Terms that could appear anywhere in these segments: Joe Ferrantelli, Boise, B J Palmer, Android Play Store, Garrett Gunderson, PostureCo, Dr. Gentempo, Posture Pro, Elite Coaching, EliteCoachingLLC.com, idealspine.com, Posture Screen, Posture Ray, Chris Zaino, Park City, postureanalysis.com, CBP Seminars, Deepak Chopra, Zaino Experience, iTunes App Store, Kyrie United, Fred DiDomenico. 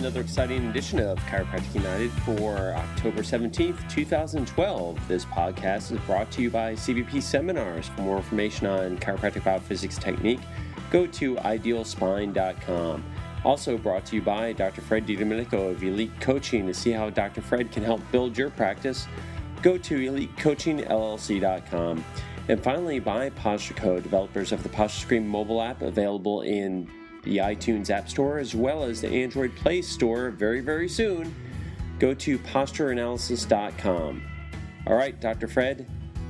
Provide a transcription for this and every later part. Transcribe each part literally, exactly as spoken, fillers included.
another exciting edition of Chiropractic United for October seventeenth, two thousand twelve. This podcast is brought to you by C B P Seminars. For more information on chiropractic biophysics technique, go to ideal spine dot com. Also brought to you by Doctor Fred DiDomenico of Elite Coaching. To see how Doctor Fred can help build your practice, go to elite coaching L L C dot com. And finally, by PosterCo, developers of the Posture Screen mobile app, available in the iTunes App Store as well as the Android Play Store very, very soon. Go to posture analysis dot com. All right, Doctor Fred,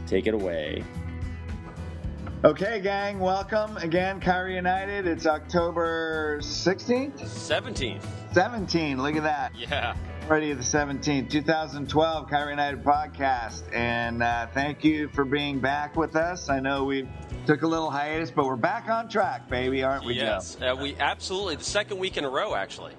take it away. Okay, gang, welcome again, Kyrie United. It's October sixteenth? seventeenth. seventeenth, look at that. Yeah. Friday the seventeenth, two thousand twelve Kyrie United podcast, and uh, thank you for being back with us. I know we took a little hiatus, but we're back on track, baby, aren't we, yes. Joe? Yes, uh, we absolutely, the second week in a row, actually.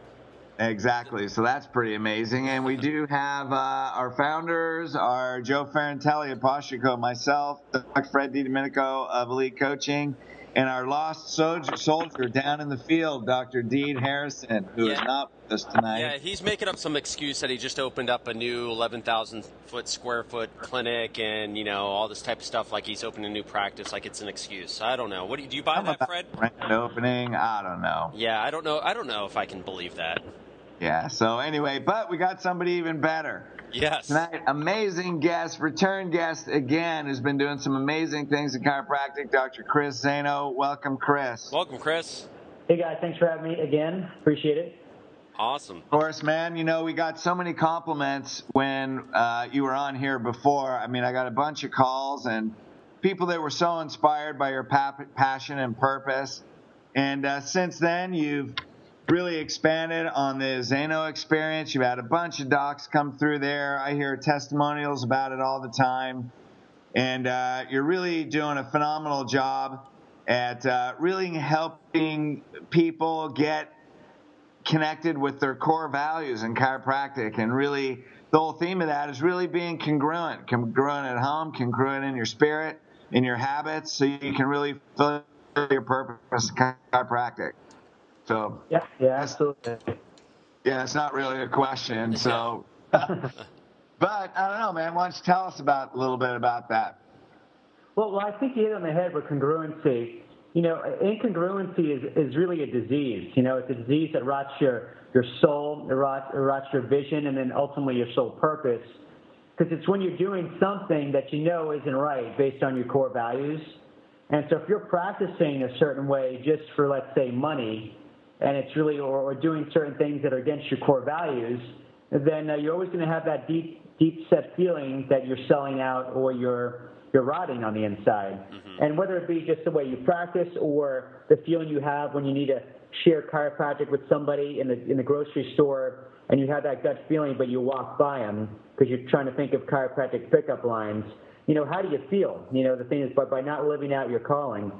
Exactly, so that's pretty amazing, and we do have uh, our founders, our Joe Ferrantelli of PostureCo, myself, Doctor Fred DiDomenico of Elite Coaching, and our lost soldier, soldier down in the field, Doctor Dean Harrison, who yeah. is not with us tonight. Yeah, he's making up some excuse that he just opened up a new eleven thousand foot square foot clinic and, you know, all this type of stuff, like he's opened a new practice, like it's an excuse. I don't know. What do you, do you buy I'm that, Fred? Grand opening? I don't know. Yeah, I don't know. I don't know if I can believe that. Yeah, so anyway, but we got somebody even better. Yes. Tonight, amazing guest, return guest again, who's been doing some amazing things in chiropractic, Doctor Chris Zaino. Welcome, Chris. Welcome, Chris. Hey, guys. Thanks for having me again. Appreciate it. Awesome. Of course, man. You know, we got so many compliments when uh, you were on here before. I mean, I got a bunch of calls and people that were so inspired by your pap- passion and purpose. And uh, since then, you've really expanded on the Zaino Experience. You've had a bunch of docs come through there. I hear testimonials about it all the time. And uh, you're really doing a phenomenal job at uh, really helping people get connected with their core values in chiropractic. And really, the whole theme of that is really being congruent. Congruent at home, congruent in your spirit, in your habits, so you can really fulfill your purpose in chiropractic. So, yeah, yeah, absolutely. Yeah, it's not really a question. So, but I don't know, man. Why don't you tell us about a little bit about that? Well, well, I think you hit on the head with congruency. You know, incongruency is, is really a disease. You know, it's a disease that rots your, your soul, it rots, it rots your vision, and then ultimately your soul purpose. Because it's when you're doing something that you know isn't right based on your core values. And so if you're practicing a certain way just for, let's say, money, and it's really, or, or doing certain things that are against your core values, then uh, you're always going to have that deep, deep set feeling that you're selling out or you're, you're rotting on the inside. Mm-hmm. And whether it be just the way you practice or the feeling you have when you need to share chiropractic with somebody in the, in the grocery store, and you have that gut feeling, but you walk by them because you're trying to think of chiropractic pickup lines. You know, how do you feel? You know, the thing is, by, by not living out your calling.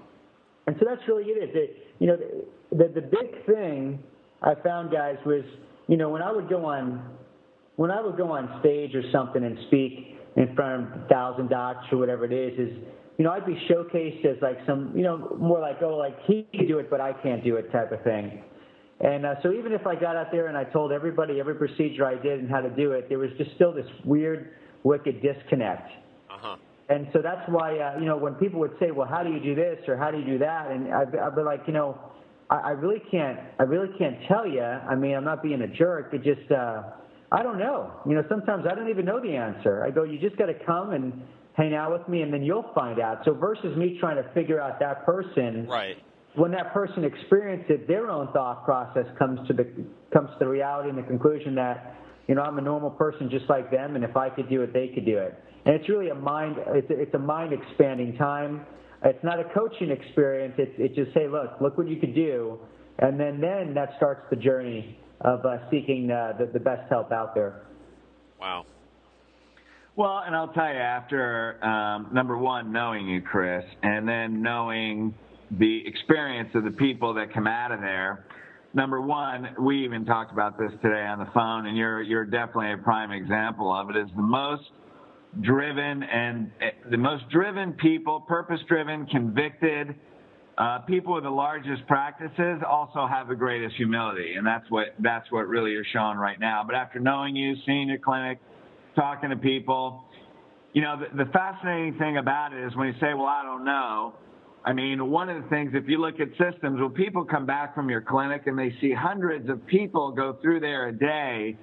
And so that's really it. Is it, you know, the, the big thing I found, guys, was, you know, when I would go on, when I would go on stage or something and speak in front of a thousand docs or whatever it is, is, you know, I'd be showcased as like some, you know, more like, oh, like he can do it, but I can't do it type of thing. And uh, so even if I got out there and I told everybody every procedure I did and how to do it, there was just still this weird, wicked disconnect. Uh-huh. And so that's why, uh, you know, when people would say, well, how do you do this or how do you do that? And I'd, I'd be like, you know, I, I really can't, I really can't tell you. I mean, I'm not being a jerk. It just, uh, I don't know. You know, sometimes I don't even know the answer. I go, you just got to come and hang out with me and then you'll find out. So versus me trying to figure out that person, right? When that person experiences their own thought process comes to the, comes to the reality and the conclusion that, you know, I'm a normal person just like them, and if I could do it, they could do it. And it's really a mind, it's a, it's a mind-expanding time. It's not a coaching experience. It's, it's just, hey, look, look what you could do. And then, then that starts the journey of uh, seeking uh, the, the best help out there. Wow. Well, and I'll tell you, after, um, number one, knowing you, Chris, and then knowing the experience of the people that come out of there, number one, we even talked about this today on the phone, and you're you're definitely a prime example of it. Is the most driven and the most driven people, purpose-driven, convicted, Uh, people with the largest practices also have the greatest humility, and that's what that's what really you're showing right now. But after knowing you, seeing your clinic, talking to people, you know, the, the fascinating thing about it is when you say, well, I don't know, I mean, one of the things, if you look at systems, when people come back from your clinic and they see hundreds of people go through there a day,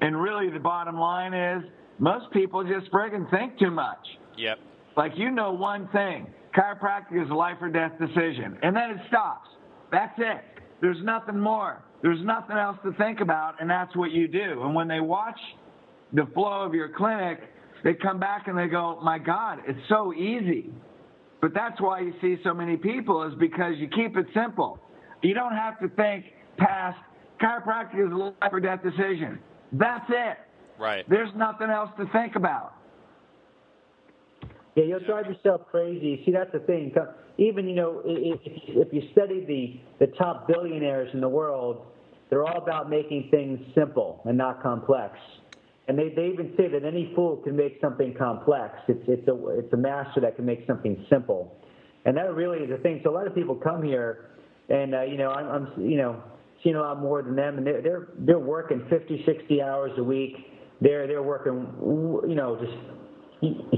and really the bottom line is most people just friggin' think too much. Yep. Like, you know one thing. Chiropractic is a life or death decision. And then it stops. That's it. There's nothing more. There's nothing else to think about, and that's what you do. And when they watch the flow of your clinic, they come back and they go, my God, it's so easy. But that's why you see so many people, is because you keep it simple. You don't have to think past chiropractic is a life or death decision. That's it. Right. There's nothing else to think about. Yeah, you'll drive yourself crazy. See, that's the thing. Even, you know, if, if you study the, the top billionaires in the world, they're all about making things simple and not complex. And they, they even say that any fool can make something complex. It's, it's, a, it's a master that can make something simple. And that really is the thing. So a lot of people come here and, uh, you know, I'm, I'm, you know, seeing a lot more than them. And they're, they're, they're working fifty, sixty hours a week. They're, they're working, you know, just...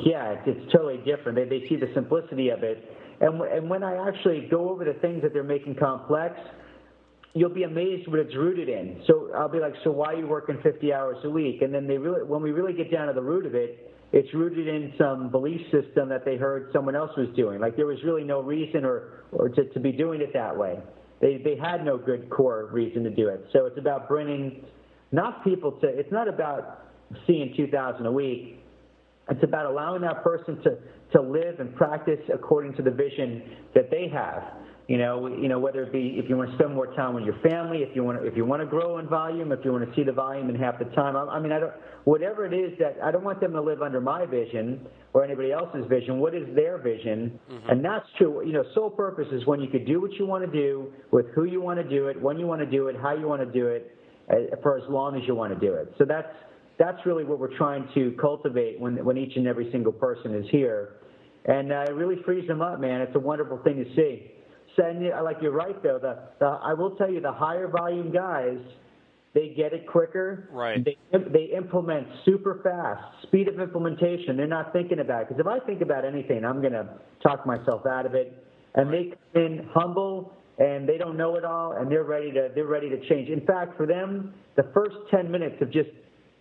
Yeah, it's totally different. They, they see the simplicity of it. And, and when I actually go over the things that they're making complex, you'll be amazed what it's rooted in. So I'll be like, so why are you working fifty hours a week? And then they really, when we really get down to the root of it, it's rooted in some belief system that they heard someone else was doing. Like there was really no reason or, or to, to be doing it that way. They, they had no good core reason to do it. So it's about bringing not people to, it's not about seeing two thousand a week. It's about allowing that person to, to live and practice according to the vision that they have. You know, you know, whether it be if you want to spend more time with your family, if you want to, if you want to grow in volume, if you want to see the volume in half the time. I, I mean, I don't. Whatever it is that I don't want them to live under my vision or anybody else's vision. What is their vision? Mm-hmm. And that's true. You know, sole purpose is when you could do what you want to do with who you want to do it, when you want to do it, how you want to do it, uh, for as long as you want to do it. So that's. That's really what we're trying to cultivate when when each and every single person is here. And uh, it really frees them up, man. It's a wonderful thing to see. So, and, like you're right, though. The, the, I will tell you, the higher volume guys, they get it quicker. Right. They, they implement super fast, speed of implementation. They're not thinking about it. Because if I think about anything, I'm going to talk myself out of it. And they come in humble. And they don't know it all, and they're ready to they're ready to change. In fact, for them, the first ten minutes of just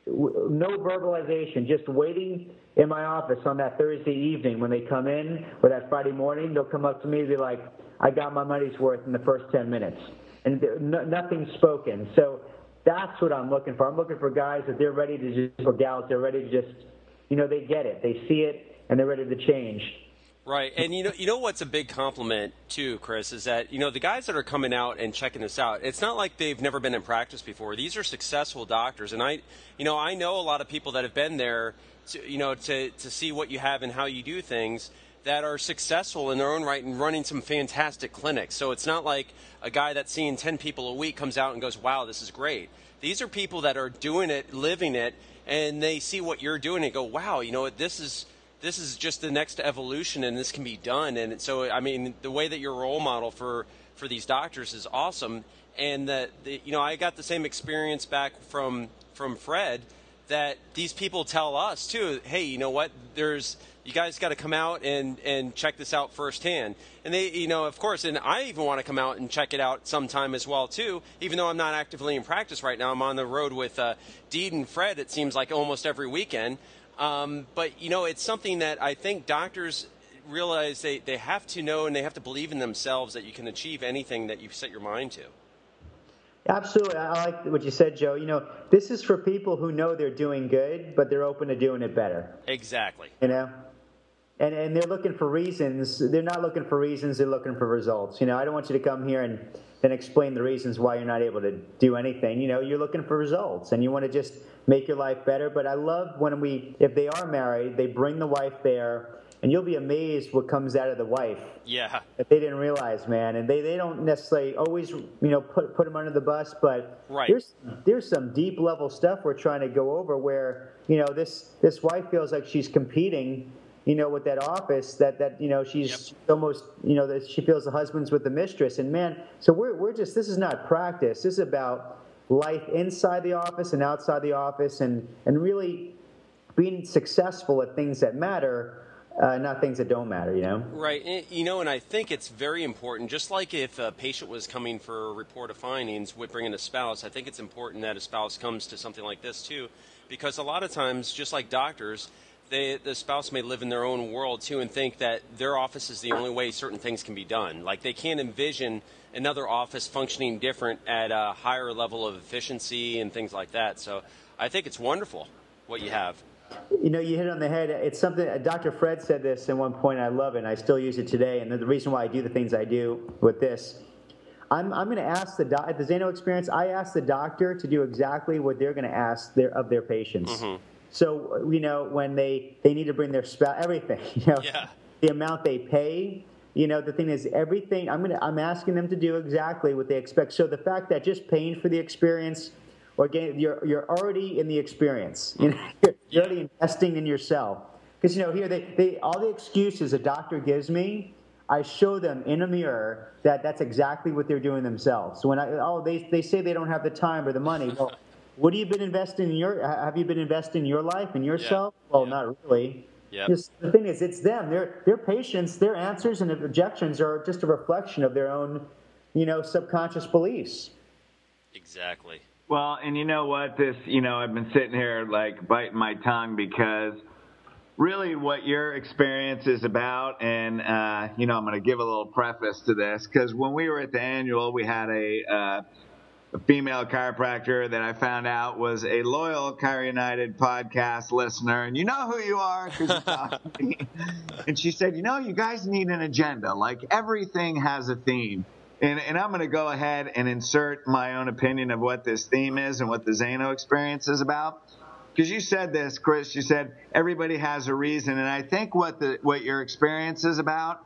no verbalization, just waiting in my office on that Thursday evening when they come in or that Friday morning, they'll come up to me and be like, I got my money's worth in the first ten minutes. And no, nothing's spoken. So that's what I'm looking for. I'm looking for guys that they're ready to just, or gals, they're ready to just, you know, they get it. They see it, and they're ready to change. Right. And, you know, you know what's a big compliment, too, Chris, is that, you know, the guys that are coming out and checking this out, it's not like they've never been in practice before. These are successful doctors. And I, you know, I know a lot of people that have been there, to, you know, to, to see what you have and how you do things that are successful in their own right and running some fantastic clinics. So it's not like a guy that's seeing ten people a week comes out and goes, wow, this is great. These are people that are doing it, living it, and they see what you're doing and go, wow, you know what, this is – this is just the next evolution, and this can be done. And so, I mean, the way that you're a role model for, for these doctors is awesome. And, the, the, you know, I got the same experience back from from Fred that these people tell us, too, hey, you know what, there's you guys got to come out and, and check this out firsthand. And they, you know, of course, and I even want to come out and check it out sometime as well, too, even though I'm not actively in practice right now. I'm on the road with uh, Deed and Fred, it seems like, almost every weekend. Um, but, you know, it's something that I think doctors realize they, they have to know, and they have to believe in themselves that you can achieve anything that you set your mind to. Absolutely. I like what you said, Joe. You know, this is for people who know they're doing good, but they're open to doing it better. Exactly. You know, and, and they're looking for reasons. They're not looking for reasons. They're looking for results. You know, I don't want you to come here and then explain the reasons why you're not able to do anything. You know, you're looking for results, and you want to just make your life better. But I love when we, if they are married, they bring the wife there, and you'll be amazed what comes out of the wife. Yeah. That they didn't realize, man. And they, they don't necessarily always, you know, put put them under the bus, but right. there's there's some deep level stuff we're trying to go over where, you know, this, this wife feels like she's competing you know, with that office that, that, you know, she's yep. almost, you know, that she feels the husband's with the mistress. And man, so we're, we're just, this is not practice. This is about life inside the office and outside the office, and, and really being successful at things that matter, uh, not things that don't matter, you know? Right. And, you know, and I think it's very important, just like if a patient was coming for a report of findings with bringing a spouse, I think it's important that a spouse comes to something like this too, because a lot of times, just like doctors, They, the spouse may live in their own world, too, and think that their office is the only way certain things can be done. Like, they can't envision another office functioning different at a higher level of efficiency and things like that. So I think it's wonderful what you have. You know, you hit it on the head. It's something – Doctor Fred said this at one point, and I love it, and I still use it today. And the reason why I do the things I do with this, I'm, I'm going to ask the doc – at the Zaino Experience, I ask the doctor to do exactly what they're going to ask their, of their patients. Mm-hmm. So, you know, when they, they need to bring their spouse, everything, you know, yeah. the amount they pay, you know, the thing is everything, I'm gonna, I'm asking them to do exactly what they expect. So the fact that just paying for the experience or getting, you're, you're already in the experience, you know, you're, you're already investing in yourself. Because, you know, here they, they, all the excuses a doctor gives me, I show them in a mirror that that's exactly what they're doing themselves. So when I, oh, they, they say they don't have the time or the money. Well, what have you been investing in your? Have you been investing in your life and yourself? Yeah. Well, yeah. not really. Yeah. The thing is, it's them. Their their patients, their answers and objections are just a reflection of their own, you know, subconscious beliefs. Exactly. Well, and you know what? This, you know, I've been sitting here like biting my tongue because really, what your experience is about, and uh, you know, I'm going to give a little preface to this because when we were at the annual, we had a. Uh, A female chiropractor that I found out was a loyal Kyrie United podcast listener, and you know who you are because you talk to me. And she said, you know, you guys need an agenda. Like, everything has a theme. And, and I'm going to go ahead and insert my own opinion of what this theme is and what the Zaino Experience is about. Because you said this, Chris, you said everybody has a reason. And I think what the what your experience is about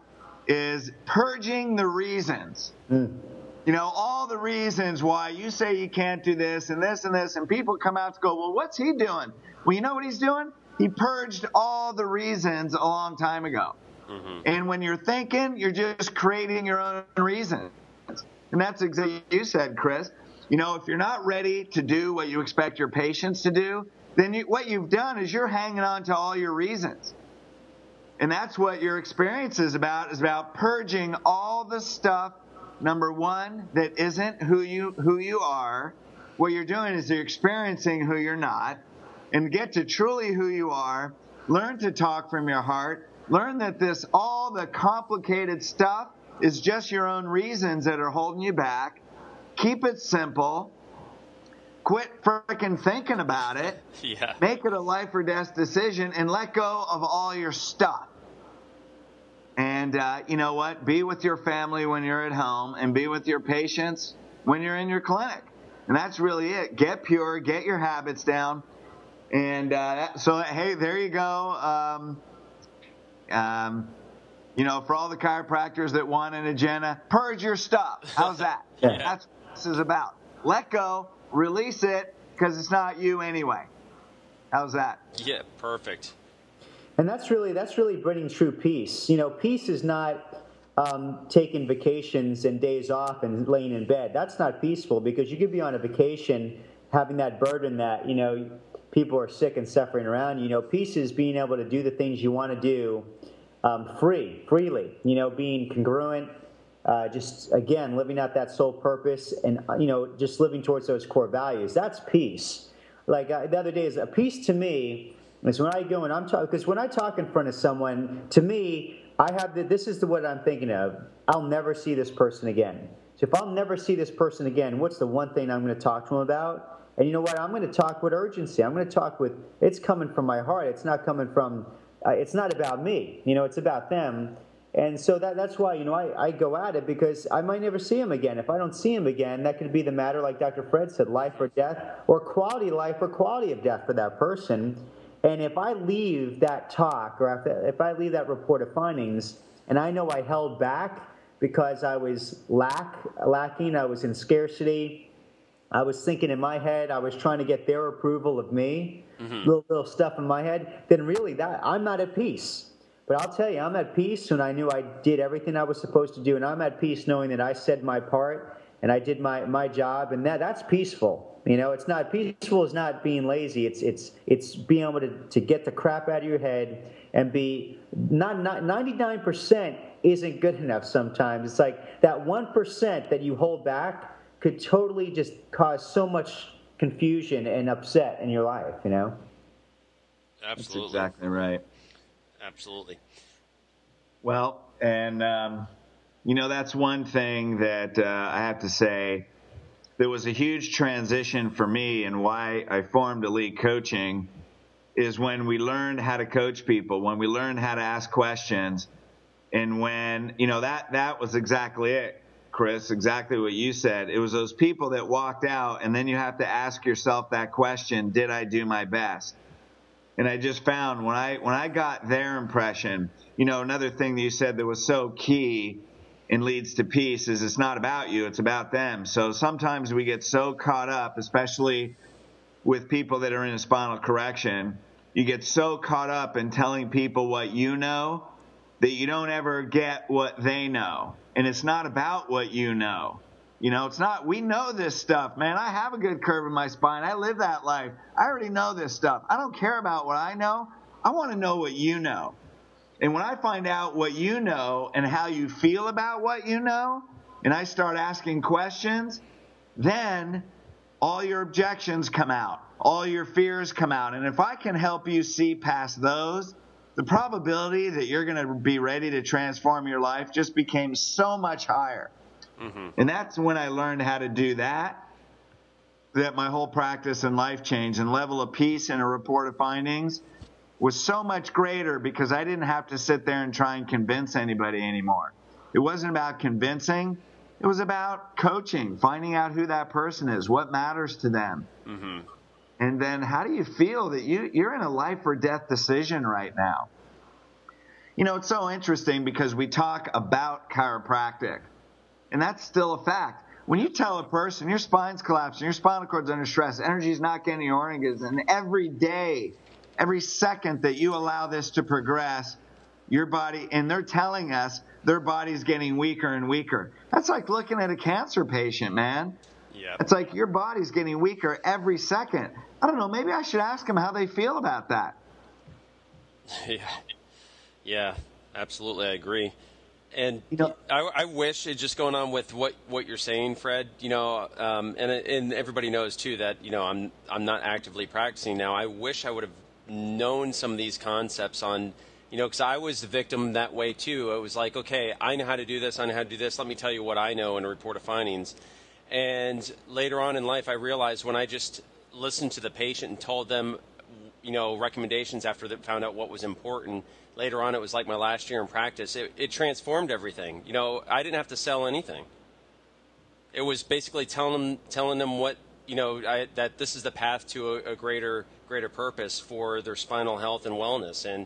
is purging the reasons. Mm. You know, all the reasons why you say you can't do this and this and this, and people come out to go, well, what's he doing? Well, you know what he's doing? He purged all the reasons a long time ago. Mm-hmm. And when you're thinking, you're just creating your own reasons. And that's exactly what you said, Chris. You know, if you're not ready to do what you expect your patients to do, then you, what you've done is you're hanging on to all your reasons. And that's what your experience is about, is about purging all the stuff. Number one, that isn't who you who you are. What you're doing is you're experiencing who you're not. And get to truly who you are. Learn to talk from your heart. Learn that this, all the complicated stuff is just your own reasons that are holding you back. Keep it simple. Quit freaking thinking about it. Yeah. Make it a life or death decision and let go of all your stuff. And uh, you know what? Be with your family when you're at home and be with your patients when you're in your clinic. And that's really it. Get pure, get your habits down. And uh, so, hey, there you go. Um, um, you know, for all the chiropractors that want an agenda, purge your stuff. How's that? Yeah. That's what this is about. Let go, release it, because it's not you anyway. How's that? Yeah, perfect. And that's really that's really bringing true peace. You know, peace is not um, taking vacations and days off and laying in bed. That's not peaceful, because you could be on a vacation having that burden that, you know, people are sick and suffering around. You know, peace is being able to do the things you want to do um, free, freely, you know, being congruent, uh, just, again, living out that sole purpose and, you know, just living towards those core values. That's peace. Like uh, the other day is a peace to me. It's when I go and I'm talking, because when I talk in front of someone, to me, I have the, this is the, what I'm thinking of. I'll never see this person again. So if I'll never see this person again, what's the one thing I'm going to talk to them about? And you know what? I'm going to talk with urgency. I'm going to talk with, it's coming from my heart. It's not coming from, uh, it's not about me. You know, it's about them. And so that that's why, you know, I, I go at it, because I might never see him again. If I don't see him again, that could be the matter, like Doctor Fred said, life or death, or quality of life or quality of death for that person. And if I leave that talk, or if I leave that report of findings, and I know I held back because I was lack, lacking, I was in scarcity, I was thinking in my head, I was trying to get their approval of me, mm-hmm. little, little stuff in my head, then really that I'm not at peace. But I'll tell you, I'm at peace, and I knew I did everything I was supposed to do, and I'm at peace knowing that I said my part and I did my, my job, and that that's peaceful. You know, it's not peaceful. Is not being lazy. It's it's it's being able to, to get the crap out of your head and be not not ninety-nine percent isn't good enough. Sometimes it's like that one percent that you hold back could totally just cause so much confusion and upset in your life. You know, absolutely, that's exactly right. Absolutely. Well, and um, you know, that's one thing that uh, I have to say. There was a huge transition for me, and why I formed Elite Coaching is when we learned how to coach people, when we learned how to ask questions, and when, you know, that, that was exactly it, Chris, exactly what you said. It was those people that walked out, and then you have to ask yourself that question, did I do my best? And I just found when I, when I got their impression, you know, another thing that you said that was so key and leads to peace is it's not about you, it's about them. So sometimes we get so caught up, especially with people that are in a spinal correction, you get so caught up in telling people what you know that you don't ever get what they know. And it's not about what you know. You know, it's not, we know this stuff, man. I have a good curve in my spine. I live that life. I already know this stuff. I don't care about what I know. I want to know what you know. And when I find out what you know and how you feel about what you know, and I start asking questions, then all your objections come out, all your fears come out. And if I can help you see past those, the probability that you're going to be ready to transform your life just became so much higher. Mm-hmm. And that's when I learned how to do that, that my whole practice and life changed, and level of peace and a report of findings was so much greater because I didn't have to sit there and try and convince anybody anymore. It wasn't about convincing. It was about coaching, finding out who that person is, what matters to them. Mm-hmm. And then how do you feel that you, you're in a life or death decision right now? You know, it's so interesting because we talk about chiropractic, and that's still a fact. When you tell a person your spine's collapsing, your spinal cord's under stress, energy's not getting your organs, and every day, every second that you allow this to progress, your body, and they're telling us their body's getting weaker and weaker. That's like looking at a cancer patient, man. Yeah. It's like your body's getting weaker every second. I don't know, maybe I should ask them how they feel about that. Yeah, yeah, absolutely, I agree. And you know, I, I wish, it's just going on with what, what you're saying, Fred, you know, um, and, and everybody knows too that, you know, I'm I'm not actively practicing now. I wish I would have known some of these concepts on, you know, because I was the victim that way too. It was like, okay, I know how to do this, I know how to do this, let me tell you what I know in a report of findings. And later on in life, I realized when I just listened to the patient and told them, you know, recommendations after they found out what was important, later on it was like my last year in practice, it, it transformed everything. You know, I didn't have to sell anything. It was basically telling them, telling them what, you know, I, that this is the path to a, a greater greater purpose for their spinal health and wellness, and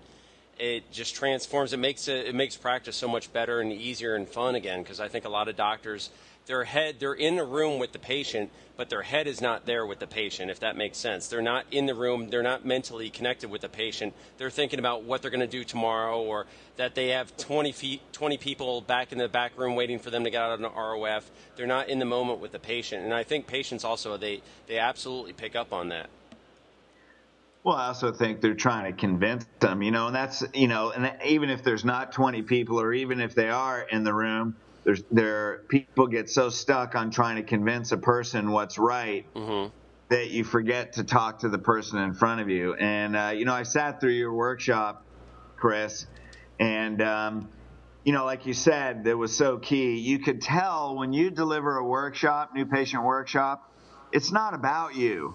it just transforms. It makes it, it makes practice so much better and easier and fun again, because I think a lot of doctors, their head, they're in the room with the patient, but their head is not there with the patient, if that makes sense. They're not in the room. They're not mentally connected with the patient. They're thinking about what they're going to do tomorrow, or that they have twenty, feet, twenty people back in the back room waiting for them to get out of an R O F. They're not in the moment with the patient. And I think patients also, they, they absolutely pick up on that. Well, I also think they're trying to convince them, you know, and that's, you know, and even if there's not twenty people, or even if they are in the room, there's there people get so stuck on trying to convince a person what's right, mm-hmm, that you forget to talk to the person in front of you. And, uh, you know, I sat through your workshop, Chris, and, um, you know, like you said, that was so key. You could tell when you deliver a workshop, new patient workshop, it's not about you.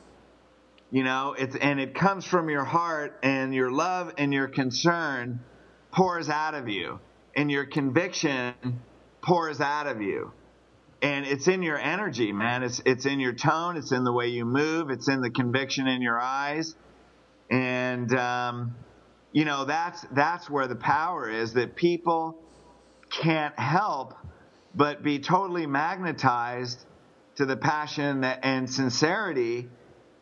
You know, it's, and it comes from your heart, and your love and your concern pours out of you, and your conviction pours out of you. And it's in your energy, man. It's, it's in your tone. It's in the way you move. It's in the conviction in your eyes. And, um, you know, that's, that's where the power is, that people can't help but be totally magnetized to the passion that, and sincerity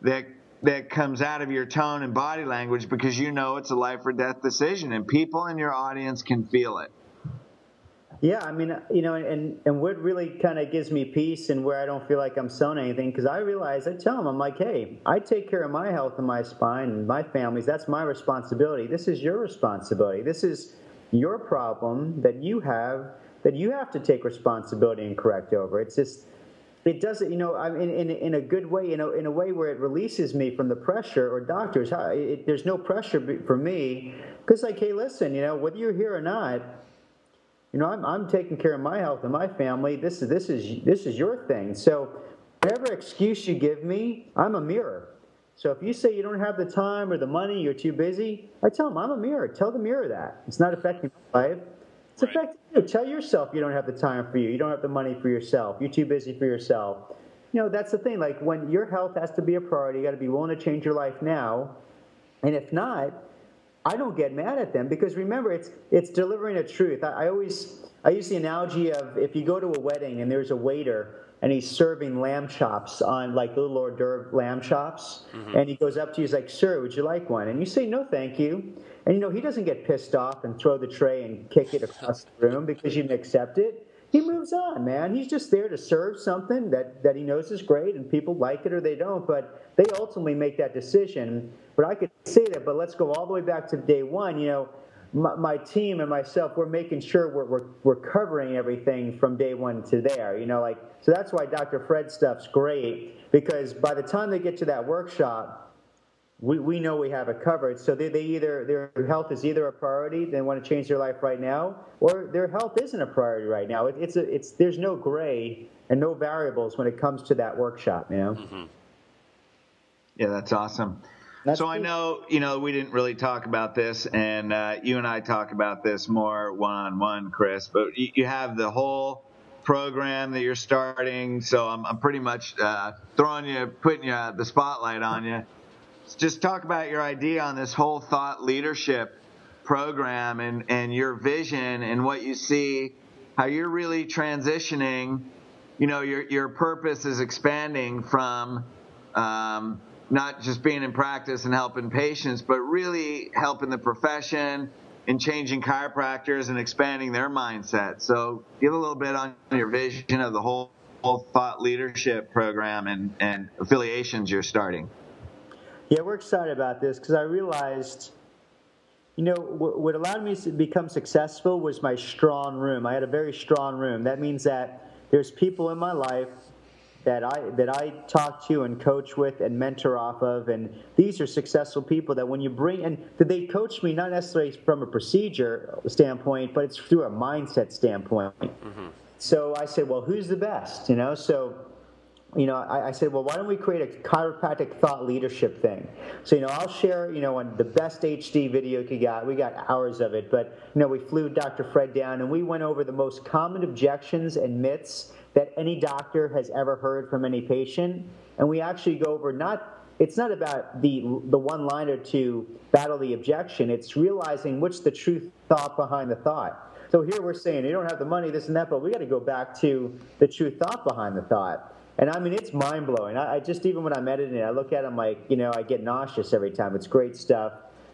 that that comes out of your tone and body language, because you know it's a life or death decision, and people in your audience can feel it. Yeah, I mean, you know, and, and what really kind of gives me peace and where I don't feel like I'm selling anything, because I realize, I tell them, I'm like, hey, I take care of my health and my spine and my family's. That's my responsibility. This is your responsibility. This is your problem that you have, that you have to take responsibility and correct over. It's just, it doesn't, you know, I mean, in, in, in a good way, you know, in a way where it releases me from the pressure or doctors. How, it, there's no pressure for me, because like, hey, listen, you know, whether you're here or not, you know, I'm, I'm taking care of my health and my family. This is this is this is your thing. So, whatever excuse you give me, I'm a mirror. So if you say you don't have the time or the money, you're too busy, I tell them I'm a mirror. Tell the mirror that it's not affecting my life. It's right. affecting you. Tell yourself you don't have the time for you. You don't have the money for yourself. You're too busy for yourself. You know, that's the thing. Like, when your health has to be a priority, you got to be willing to change your life now. And if not, I don't get mad at them, because remember, it's it's delivering a truth. I, I always I use the analogy of, if you go to a wedding and there's a waiter and he's serving lamb chops on, like, little hors d'oeuvre lamb chops, mm-hmm. and he goes up to you, he's like, sir, would you like one? And you say, no, thank you. And, you know, he doesn't get pissed off and throw the tray and kick it across the room because you didn't accept it. He moves on, man. He's just there to serve something that, that he knows is great, and people like it or they don't, but they ultimately make that decision. But I could say that, but let's go all the way back to day one. You know, my, my team and myself, we're making sure we're, we're, we're covering everything from day one to there, you know, like, so that's why Doctor Fred stuff's great, because by the time they get to that workshop, We we know we have it covered. So they, they either their health is either a priority, they want to change their life right now, or their health isn't a priority right now. It, it's a, it's there's no gray and no variables when it comes to that workshop, you know. Mm-hmm. Yeah, that's awesome. That's so cool. I know you know we didn't really talk about this, and uh, you and I talk about this more one on one, Chris. But you, you have the whole program that you're starting. So I'm I'm pretty much uh, throwing you, putting you uh, the spotlight on you. Just talk about your idea on this whole thought leadership program and, and your vision and what you see, how you're really transitioning. You know, your your purpose is expanding from um, not just being in practice and helping patients, but really helping the profession and changing chiropractors and expanding their mindset. So give a little bit on your vision of the whole, whole thought leadership program and, and affiliations you're starting. Yeah, we're excited about this because I realized, you know, w- what allowed me to become successful was my strong room. I had a very strong room. That means that there's people in my life that I that I talk to and coach with and mentor off of, and these are successful people that when you bring, and they coach me not necessarily from a procedure standpoint, but it's through a mindset standpoint. Mm-hmm. So I said, well, who's the best, you know? So. You know, I, I said, well, why don't we create a chiropractic thought leadership thing? So, you know, I'll share, you know, on the best H D video you got. We got hours of it. But, you know, we flew Doctor Fred down, and we went over the most common objections and myths that any doctor has ever heard from any patient. And we actually go over not – it's not about the, the one-liner to battle the objection. It's realizing what's the true thought behind the thought. So here we're saying you don't have the money, this and that, but we got to go back to the true thought behind the thought. And, I mean, it's mind-blowing. I, I just, even when I'm editing it, I look at it, I'm like, you know, I get nauseous every time. It's great stuff.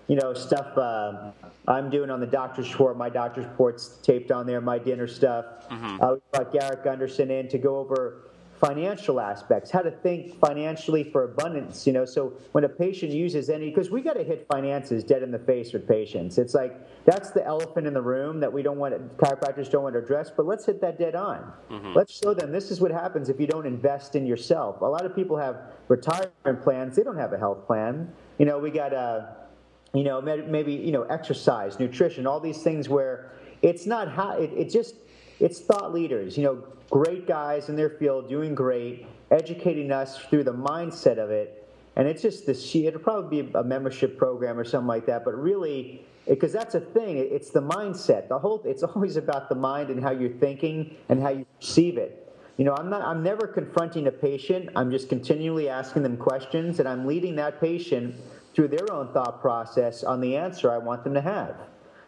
You know, stuff uh, I'm doing on the doctor's report. My doctor's report's taped on there, my dinner stuff. Mm-hmm. Uh, we brought Garrett Gunderson in to go over financial aspects, how to think financially for abundance, you know. So when a patient uses any – because we got to hit finances dead in the face with patients. It's like that's the elephant in the room that we don't want – chiropractors don't want to address, but let's hit that dead on. Mm-hmm. Let's show them this is what happens if you don't invest in yourself. A lot of people have retirement plans. They don't have a health plan. You know, we got a – you know, maybe, you know, exercise, nutrition, all these things where it's not how it, – it just – it's thought leaders, you know, great guys in their field doing great, educating us through the mindset of it. And it's just this, it'll probably be a membership program or something like that. But really, because that's a thing, it's the mindset. The whole, it's always about the mind and how you're thinking and how you perceive it. You know, I'm not, I'm never confronting a patient. I'm just continually asking them questions, and I'm leading that patient through their own thought process on the answer I want them to have.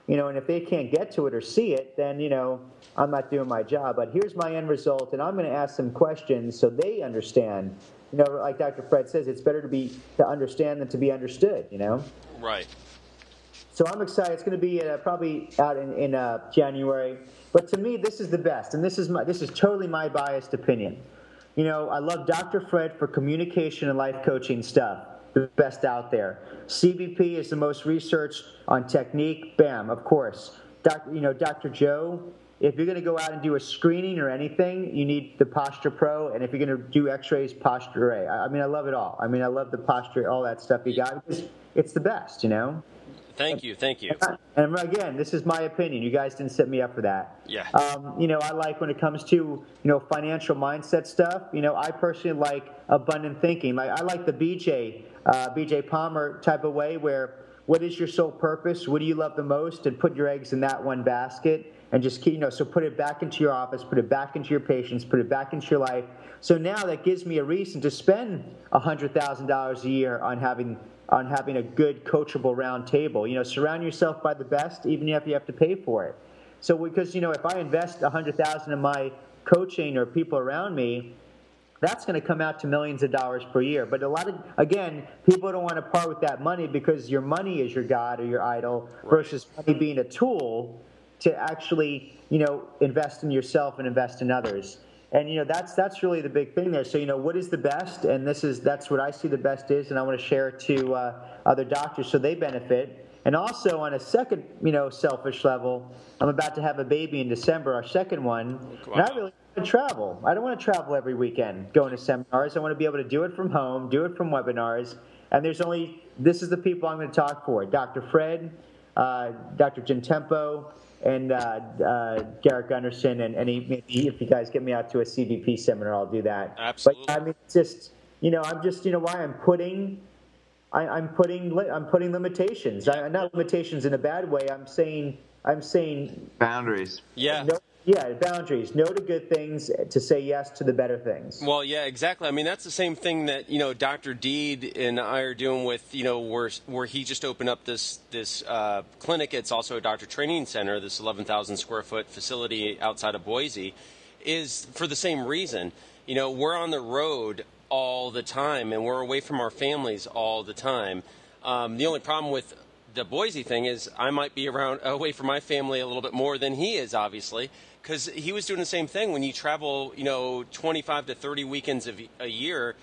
you know, and if they can't get to it or see it, then, you know, I'm not doing my job. But here's my end result, and I'm going to ask them questions so they understand. You know, like Doctor Fred says, it's better to be to understand than to be understood, you know? Right. So I'm excited. It's going to be uh, probably out in, in uh, January. But to me, this is the best, and this is my this is totally my biased opinion. You know, I love Doctor Fred for communication and life coaching stuff. The best out there. C B P is the most researched on technique. Bam, of course. Doc, you know, Doctor Joe, if you're going to go out and do a screening or anything, you need the Posture Pro, and if you're going to do x-rays, Posture Ray. I, I mean, I love it all. I mean, I love the posture, all that stuff you got. It's, it's the best, you know? Thank you, thank you. And again, this is my opinion. You guys didn't set me up for that. Yeah. Um, you know, I like when it comes to, you know, financial mindset stuff, you know, I personally like abundant thinking. Like I like the B J, uh, B J Palmer type of way where what is your sole purpose? What do you love the most? And put your eggs in that one basket and just, you know, so put it back into your office, put it back into your patients, put it back into your life. So now that gives me a reason to spend one hundred thousand dollars a year on having on having a good coachable round table. You know, surround yourself by the best, even if you have to pay for it. So because, you know, if I invest one hundred thousand dollars in my coaching or people around me, that's going to come out to millions of dollars per year. But a lot of, again, people don't want to part with that money because your money is your god or your idol versus money being a tool to actually, you know, invest in yourself and invest in others. And, you know, that's that's really the big thing there. So, you know, what is the best? And this is that's what I see the best is, and I want to share it to uh, other doctors so they benefit. And also on a second, you know, selfish level, I'm about to have a baby in December, our second one. Wow. And I really want to travel. I don't want to travel every weekend going to seminars. I want to be able to do it from home, do it from webinars. And there's only – this is the people I'm going to talk for, Doctor Fred, uh, Doctor Gentempo, and uh, uh, Garrett Gunderson, and, and he, maybe if you guys get me out to a C B P seminar, I'll do that. Absolutely. But I mean, it's just, you know, I'm just, you know, why I'm putting, I, I'm putting, li- I'm putting limitations. I, not limitations in a bad way. I'm saying, I'm saying boundaries. Yeah. No, yeah, boundaries. No to good things to say yes to the better things. Well, yeah, exactly. I mean, that's the same thing that, you know, Doctor Deed and I are doing with, you know, where, where he just opened up this this uh, clinic. It's also a doctor training center, this eleven thousand square foot facility outside of Boise, is for the same reason. You know, we're on the road all the time, and we're away from our families all the time. Um, the only problem with the Boise thing is I might be around away from my family a little bit more than he is, obviously, because he was doing the same thing. When you travel, you know, twenty-five to thirty weekends of a year,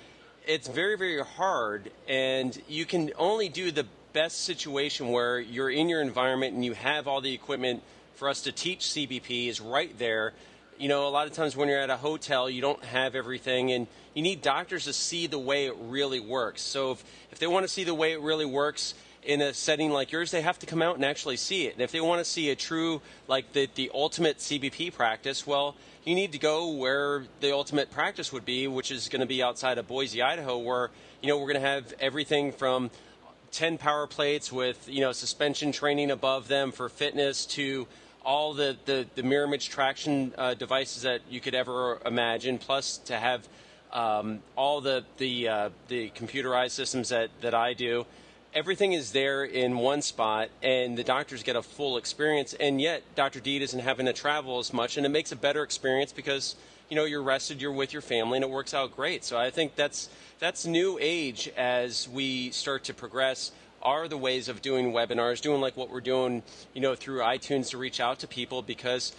it's very, very hard, and you can only do the best situation where you're in your environment and you have all the equipment for us to teach. C B P is right there. You know, a lot of times when you're at a hotel, you don't have everything, and you need doctors to see the way it really works. So if, if they want to see the way it really works in a setting like yours, they have to come out and actually see it. And if they want to see a true, like the, the ultimate C B P practice, well, you need to go where the ultimate practice would be, which is going to be outside of Boise, Idaho, where, you know, we're going to have everything from ten power plates with, you know, suspension training above them for fitness to all the, the, the mirror image traction uh, devices that you could ever imagine, plus to have um, all the, the, uh, the computerized systems that, that I do. Everything is there in one spot, and the doctors get a full experience, and yet Doctor Deed isn't having to travel as much, and it makes a better experience because, you know, you're rested, you're with your family, and it works out great. So I think that's that's new age as we start to progress, are the ways of doing webinars, doing like what we're doing, you know, through iTunes to reach out to people, because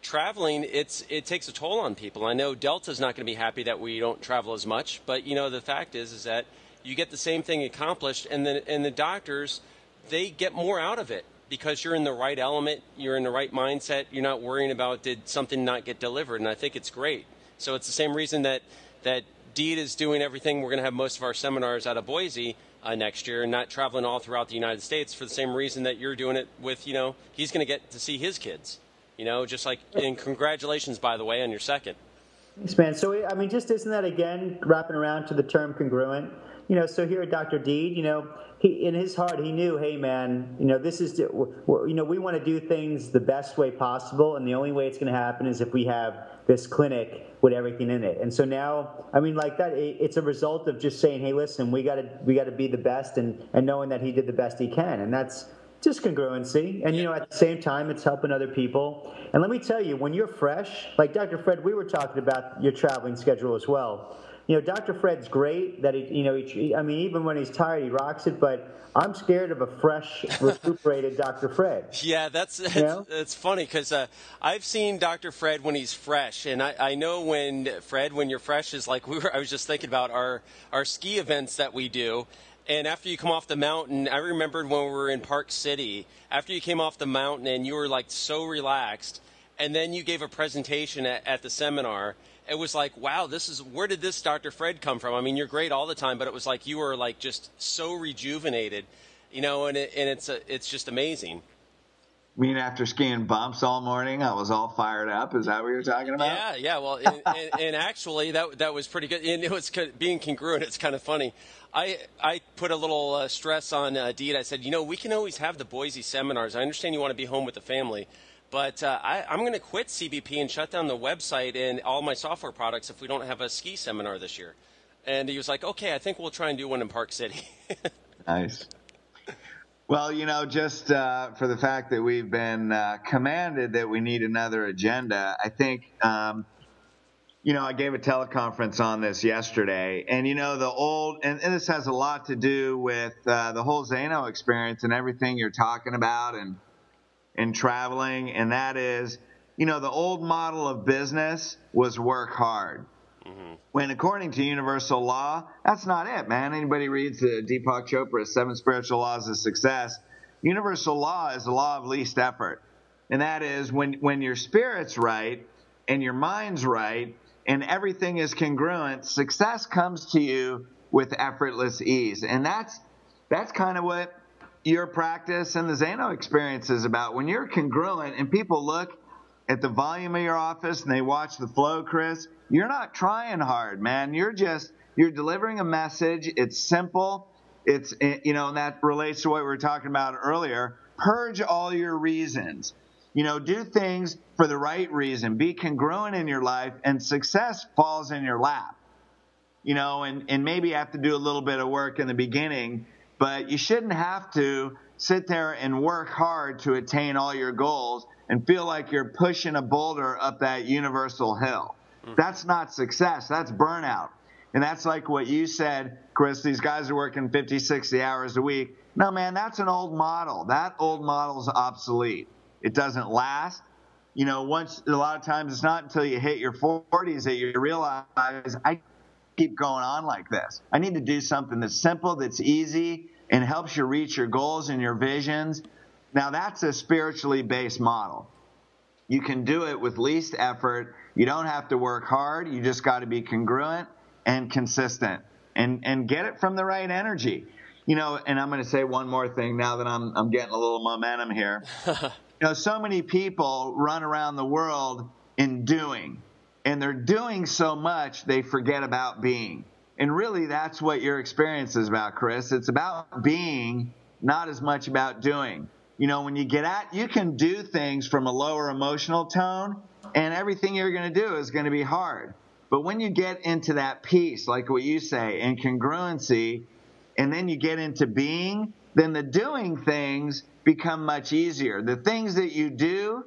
traveling, it's it takes a toll on people. I know Delta's not going to be happy that we don't travel as much, but, you know, the fact is is that you get the same thing accomplished, and then and the doctors, they get more out of it because you're in the right element, you're in the right mindset, you're not worrying about did something not get delivered, and I think it's great. So it's the same reason that that Deed is doing everything. We're going to have most of our seminars out of Boise uh, next year, and not traveling all throughout the United States, for the same reason that you're doing it with, you know, he's going to get to see his kids, you know, just like, and congratulations, by the way, on your second. Thanks, man. So, I mean, just isn't that, again, wrapping around to the term congruent? You know, so here at Doctor Deed, you know, he in his heart, he knew, hey, man, you know, this is, you know, we want to do things the best way possible, and the only way it's going to happen is if we have this clinic with everything in it. And so now, I mean, like that, it's a result of just saying, hey, listen, we got to we got to be the best, and, and knowing that he did the best he can. And that's, just congruency. And, you know, at the same time, it's helping other people. And let me tell you, when you're fresh, like Doctor Fred, we were talking about your traveling schedule as well. You know, Doctor Fred's great that he, you know, he, I mean, even when he's tired, he rocks it, but I'm scared of a fresh, recuperated Doctor Fred. Yeah, that's, that's, you know? That's funny because uh, I've seen Doctor Fred when he's fresh, and I, I know when, Fred, when you're fresh is like, we were, I was just thinking about our, our ski events that we do. And after you come off the mountain, I remembered when we were in Park City, after you came off the mountain and you were like so relaxed, and then you gave a presentation at, at the seminar. It was like, wow, this is, where did this Doctor Fred come from? I mean, you're great all the time, but it was like you were like just so rejuvenated, you know, and, it, and it's a, it's just amazing. I mean, after skiing bumps all morning, I was all fired up. Is that what you're talking about? Yeah, yeah. Well, and, and, and actually, that that was pretty good. And it was being congruent. It's kind of funny. I I put a little uh, stress on uh, Deed. I said, you know, we can always have the Boise seminars. I understand you want to be home with the family, but uh, I, I'm going to quit C B P and shut down the website and all my software products if we don't have a ski seminar this year. And he was like, okay, I think we'll try and do one in Park City. Nice. Well, you know, just uh, for the fact that we've been uh, commanded that we need another agenda, I think, um, you know, I gave a teleconference on this yesterday. And, you know, the old, and, and this has a lot to do with uh, the whole Zaino experience and everything you're talking about and, and traveling. And that is, you know, the old model of business was work hard. Mm-hmm. When according to universal law, that's not it, man. Anybody reads the Deepak Chopra, Seven Spiritual Laws of Success, universal law is the law of least effort. And that is when, when your spirit's right and your mind's right and everything is congruent, success comes to you with effortless ease. And that's, that's kind of what your practice and the Zaino experience is about. When you're congruent and people look at the volume of your office and they watch the flow, Chris, you're not trying hard, man. You're just, you're delivering a message. It's simple. It's, you know, and that relates to what we were talking about earlier. Purge all your reasons. You know, do things for the right reason. Be congruent in your life, and success falls in your lap. You know, and, and maybe you have to do a little bit of work in the beginning, but you shouldn't have to sit there and work hard to attain all your goals and feel like you're pushing a boulder up that universal hill. That's not success. That's burnout. And that's like what you said, Chris, these guys are working fifty, sixty hours a week. No, man, that's an old model. That old model's obsolete. It doesn't last. You know, once a lot of times it's not until you hit your forties that you realize, I keep going on like this. I need to do something that's simple, that's easy, and helps you reach your goals and your visions. Now, that's a spiritually based model. You can do it with least effort. You don't have to work hard. You just got to be congruent and consistent and, and get it from the right energy. You know, and I'm going to say one more thing now that I'm, I'm getting a little momentum here. You know, so many people run around the world in doing, and they're doing so much they forget about being. And really that's what your experience is about, Chris. It's about being, not as much about doing. You know, when you get at, you can do things from a lower emotional tone, and everything you're going to do is going to be hard. But when you get into that peace, like what you say, and congruency, and then you get into being, then the doing things become much easier. The things that you do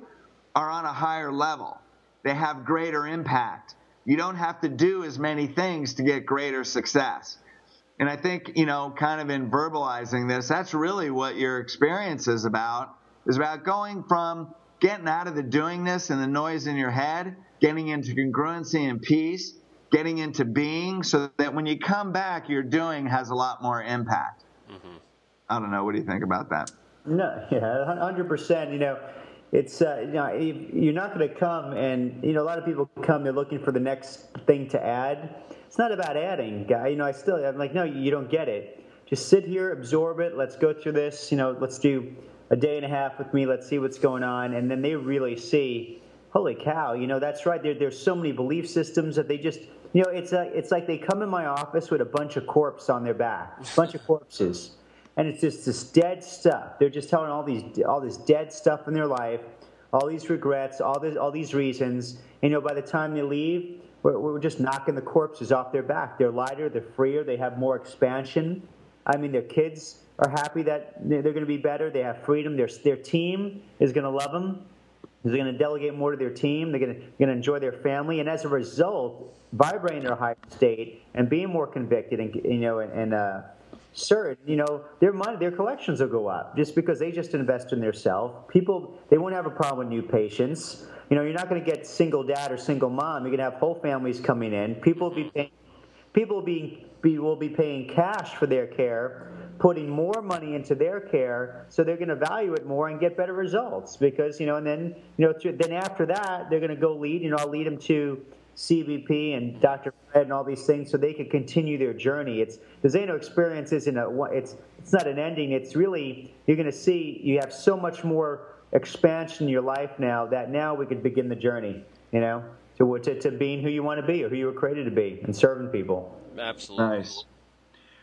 are on a higher level. They have greater impact. You don't have to do as many things to get greater success. And I think, you know, kind of in verbalizing this, that's really what your experience is about, is about going from getting out of the doingness and the noise in your head, getting into congruency and peace, getting into being, so that when you come back, your doing has a lot more impact. Mm-hmm. I don't know. What do you think about that? No, yeah, one hundred percent. You know, it's uh, you know, you're not going to come and, you know, a lot of people come, they're looking for the next thing to add. It's not about adding, guy. You know, I still, I'm like, no, you don't get it. Just sit here, absorb it. Let's go through this. You know, let's do a day and a half with me. Let's see what's going on. And then they really see, holy cow, you know, that's right. There, there's so many belief systems that they just, you know, it's a, it's like they come in my office with a bunch of corpses on their back, a bunch of corpses. And it's just this dead stuff. They're just telling all these, all this dead stuff in their life, all these regrets, all this, all these reasons. And, you know, by the time they leave, we're just knocking the corpses off their back. They're lighter, they're freer, they have more expansion. I mean, their kids are happy that they're going to be better. They have freedom. Their, their team is going to love them. They're going to delegate more to their team. They're going to, going to enjoy their family. And as a result, vibrating their higher state and being more convicted and, you know, and, and uh, certain, you know, their money, their collections will go up just because they just invest in themselves. People, they won't have a problem with new patients. You know, you're not going to get single dad or single mom. You're going to have whole families coming in. People will be paying, people will be, be, will be paying cash for their care, putting more money into their care, so they're going to value it more and get better results. Because, you know, and then, you know, th- then after that, they're going to go lead, you know, I'll lead them to C B P and Doctor Fred and all these things so they can continue their journey. It's the Zaino Experience isn't a, it's, it's not an ending. It's really, you're going to see you have so much more expansion in your life now that now we can begin the journey, you know, to, to, to being who you want to be or who you were created to be and serving people. Absolutely. Nice.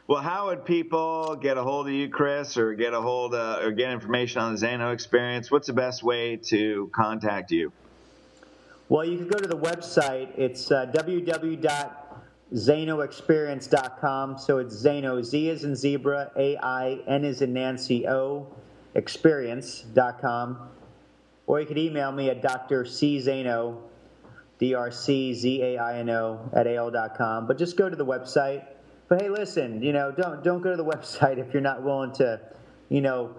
Well, how would people get a hold of you, Chris, or get a hold uh, or get information on the Zaino Experience? What's the best way to contact you? Well, you can go to the website. It's uh, w w w dot zaino experience dot com. So it's Zaino, Z as in zebra, A I, N as in Nancy, O, experience dot com. Or you could email me at D R C Zaino, D R C Z A I N O, at A L dot com. But just go to the website. But, hey, listen, you know, don't don't go to the website if you're not willing to, you know,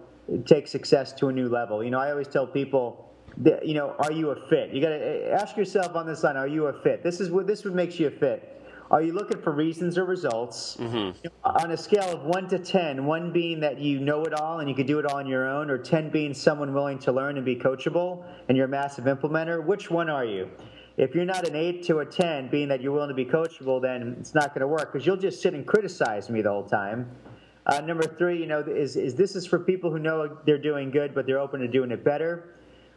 take success to a new level. You know, I always tell people, you know, are you a fit? You got to ask yourself on this line, are you a fit? This is what this would makes you a fit. Are you looking for reasons or results? Mm-hmm. On a scale of one to ten, one being that you know it all and you can do it all on your own, or ten being someone willing to learn and be coachable and you're a massive implementer, which one are you? If you're not an eight to a ten, being that you're willing to be coachable, then it's not going to work because you'll just sit and criticize me the whole time. Uh, number three, you know, is, is this is for people who know they're doing good but they're open to doing it better.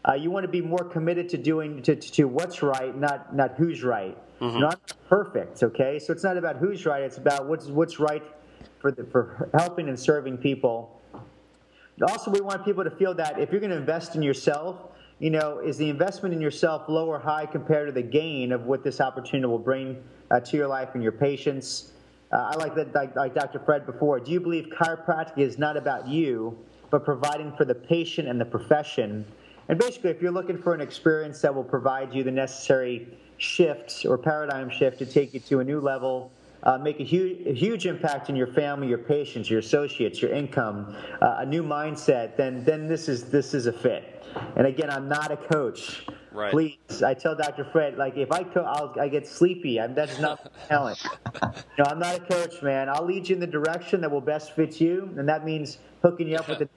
Uh, you want to be more committed to doing to, to, to what's right, not not who's right. Mm-hmm. Not perfect, okay? So it's not about who's right. It's about what's what's right for the, for helping and serving people. Also, we want people to feel that if you're going to invest in yourself, you know, is the investment in yourself low or high compared to the gain of what this opportunity will bring uh, to your life and your patients? Uh, I like that, like, like Doctor Fred before. Do you believe chiropractic is not about you, but providing for the patient and the profession? And basically, if you're looking for an experience that will provide you the necessary shifts or paradigm shift to take you to a new level, uh, make a huge, a huge impact in your family, your patients, your associates, your income, uh, a new mindset, then then this is this is a fit. And again, I'm not a coach. Right. Please, I tell Doctor Fred, like if I co- I'll, I get sleepy. I'm, that's not talent. No, I'm not a coach, man. I'll lead you in the direction that will best fit you, and that means hooking you up with the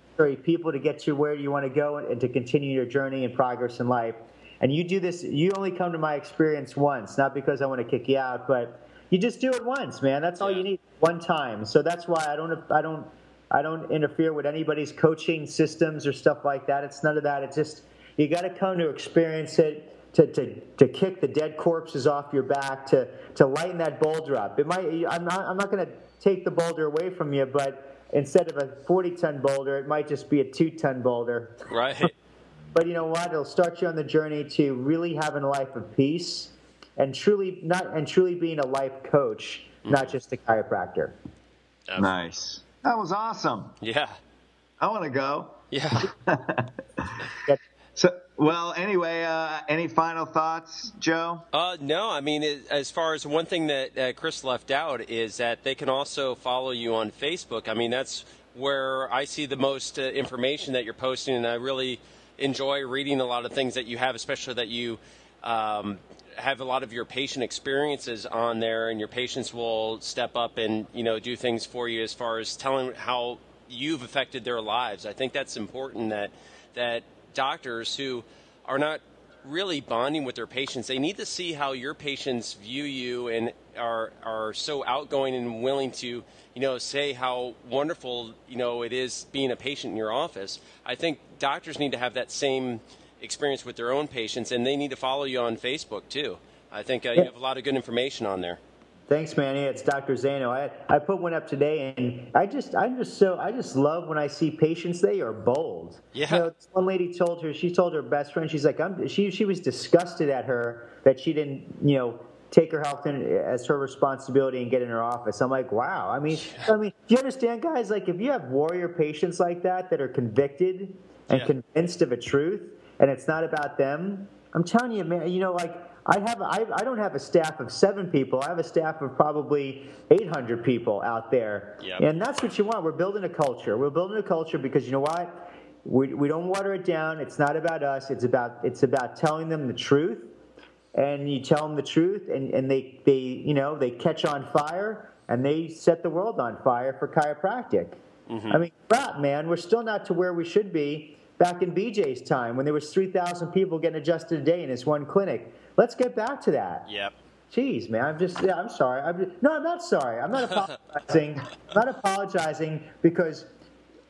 people to get you where you want to go and to continue your journey and progress in life. And you do this, you only come to my experience once, not because I want to kick you out, but you just do it once, man. That's all yeah. you need, one time. So that's why I don't, I don't, I don't interfere with anybody's coaching systems or stuff like that. It's none of that. It's just, you got to come to experience it, to, to, to kick the dead corpses off your back, to, to lighten that boulder up. It might, I'm not, I'm not going to take the boulder away from you, but instead of a forty-ton boulder, it might just be a two-ton boulder. Right. But you know what? It'll start you on the journey to really having a life of peace and truly not and truly being a life coach, mm. not just a chiropractor. Absolutely. Nice. That was awesome. Yeah. I want to go. Yeah. So, well, anyway, uh, any final thoughts, Joe? Uh, no, I mean, it, as far as one thing that uh, Chris left out is that they can also follow you on Facebook. I mean, that's where I see the most uh, information that you're posting, and I really enjoy reading a lot of things that you have, especially that you um, have a lot of your patient experiences on there, and your patients will step up and, you know, do things for you as far as telling how you've affected their lives. I think that's important that that. Doctors who are not really bonding with their patients, they need to see how your patients view you and are are so outgoing and willing to, you know, say how wonderful, you know, it is being a patient in your office. I think doctors need to have that same experience with their own patients, and they need to follow you on Facebook too. I think uh, you have a lot of good information on there. Thanks, man. Yeah, it's Doctor Zaino. I I put one up today, and I just I'm just so I just love when I see patients. They are bold. Yeah. You know, this one lady told her she told her best friend. She's like, I'm. She she was disgusted at her that she didn't you know take her health in, as her responsibility and get in her office. I'm like, wow. I mean, I mean, do you understand, guys? Like, if you have warrior patients like that that are convicted and yeah. convinced of a truth, and it's not about them, I'm telling you, man. You know, like I have, I, I don't have a staff of seven people. I have a staff of probably eight hundred people out there, yep. and that's what you want. We're building a culture. We're building a culture because you know what? We we don't water it down. It's not about us. It's about it's about telling them the truth. And you tell them the truth, and, and they, they, you know, they catch on fire, and they set the world on fire for chiropractic. Mm-hmm. I mean, crap, man, we're still not to where we should be back in B J's time when there was three thousand people getting adjusted a day in this one clinic. Let's get back to that. Yep. Jeez, man, I'm just, yeah, I'm sorry. I'm just, no, I'm not sorry. I'm not apologizing. I'm not apologizing because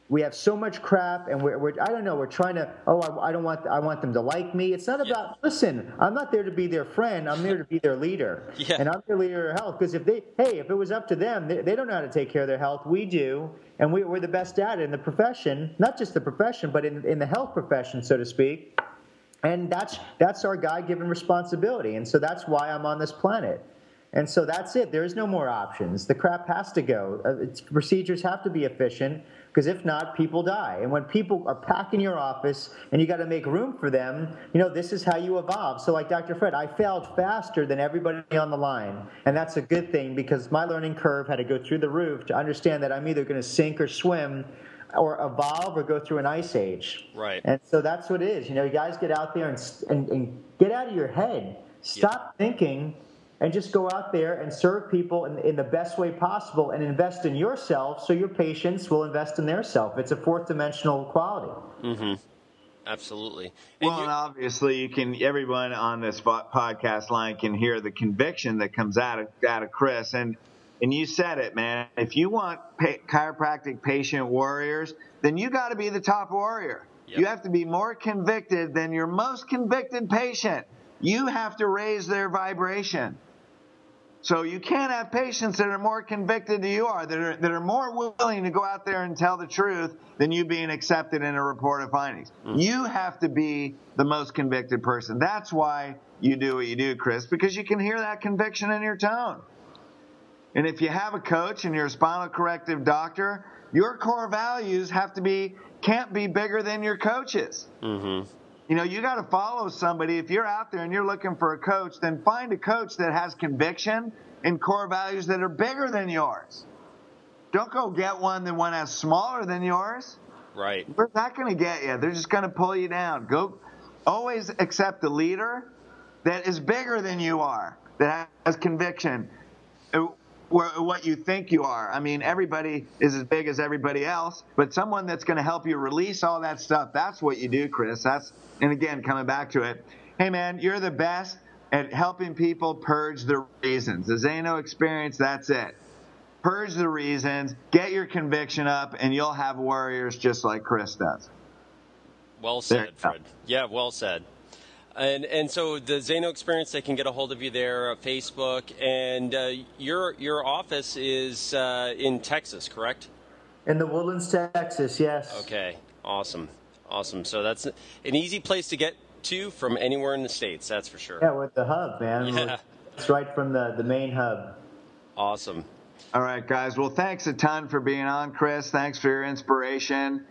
we have so much crap, and we're, we're I don't know, we're trying to, oh, I, I don't want, I want them to like me. It's not about, yeah. listen, I'm not there to be their friend. I'm there to be their leader. Yeah. And I'm their leader of health because if they, hey, if it was up to them, they, they don't know how to take care of their health. We do, and we, we're the best at it in the profession, not just the profession, but in, in the health profession, so to speak. And that's that's our God-given responsibility, and so that's why I'm on this planet. And so that's it. There is no more options. The crap has to go. It's, procedures have to be efficient because if not, people die. And when people are packing your office and you got to make room for them, you know, this is how you evolve. So like Doctor Fred, I failed faster than everybody on the line. And that's a good thing because my learning curve had to go through the roof to understand that I'm either going to sink or swim or evolve or go through an ice age. Right. And so that's what it is. You know, you guys get out there and, and, and get out of your head. Stop yeah. thinking. And just go out there and serve people in, in the best way possible and invest in yourself so your patients will invest in their self. It's a fourth-dimensional quality. Mm-hmm. Absolutely. And well, and obviously you can. Everyone on this podcast line can hear the conviction that comes out of, out of Chris. And, and you said it, man. If you want pa- chiropractic patient warriors, then you got to be the top warrior. Yep. You have to be more convicted than your most convicted patient. You have to raise their vibration. So you can't have patients that are more convicted than you are, that are that are more willing to go out there and tell the truth than you being accepted in a report of findings. Mm-hmm. You have to be the most convicted person. That's why you do what you do, Chris, because you can hear that conviction in your tone. And if you have a coach and you're a spinal corrective doctor, your core values have to be can't be bigger than your coach's. Mm-hmm. You know, you got to follow somebody. If you're out there and you're looking for a coach, then find a coach that has conviction and core values that are bigger than yours. Don't go get one that one has smaller than yours. Right. They're not going to get you. They're just going to pull you down. Go, always accept a leader that is bigger than you are, that has conviction, what you think you are. I mean, everybody is as big as everybody else, but someone that's going to help you release all that stuff. That's what you do, Chris. That's, and again, coming back to it. Hey man, you're the best at helping people purge the reasons. The Zaino Experience, that's it. Purge the reasons, get your conviction up, and you'll have warriors just like Chris does. Well said, Fred. Yeah, well said. And and so the Zaino Experience, they can get a hold of you there on Facebook. And uh, your your office is uh, in Texas, correct? In the Woodlands, Texas, yes. Okay, awesome, awesome. So that's an easy place to get to from anywhere in the States, that's for sure. Yeah, we're at the hub, man. Yeah. It's right from the, the main hub. Awesome. All right, guys. Well, thanks a ton for being on, Chris. Thanks for your inspiration.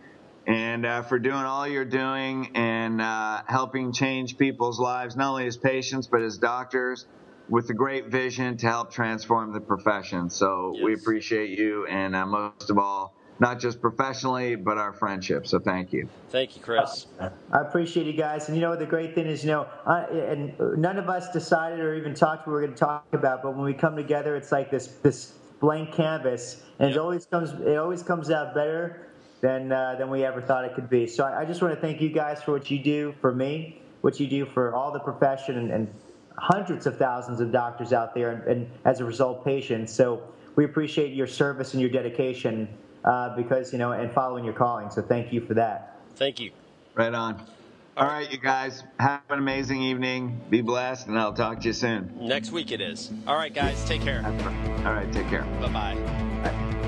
And uh, for doing all you're doing and uh, helping change people's lives, not only as patients, but as doctors, with a great vision to help transform the profession. So yes. We appreciate you, and uh, most of all, not just professionally, but our friendship. So thank you. Thank you, Chris. Uh, I appreciate you guys. And, you know, the great thing is, you know, I, and none of us decided or even talked what we were going to talk about, but when we come together, it's like this this blank canvas, and yep. it always comes it always comes out better Than, uh, than we ever thought it could be. So I, I just want to thank you guys for what you do for me, what you do for all the profession and, and hundreds of thousands of doctors out there and, and as a result patients. So we appreciate your service and your dedication uh, because, you know, and following your calling. So thank you for that. Thank you. Right on. All right, you guys, have an amazing evening. Be blessed, and I'll talk to you soon. Next week it is. All right, guys, take care. All right, take care. Bye-bye. Bye.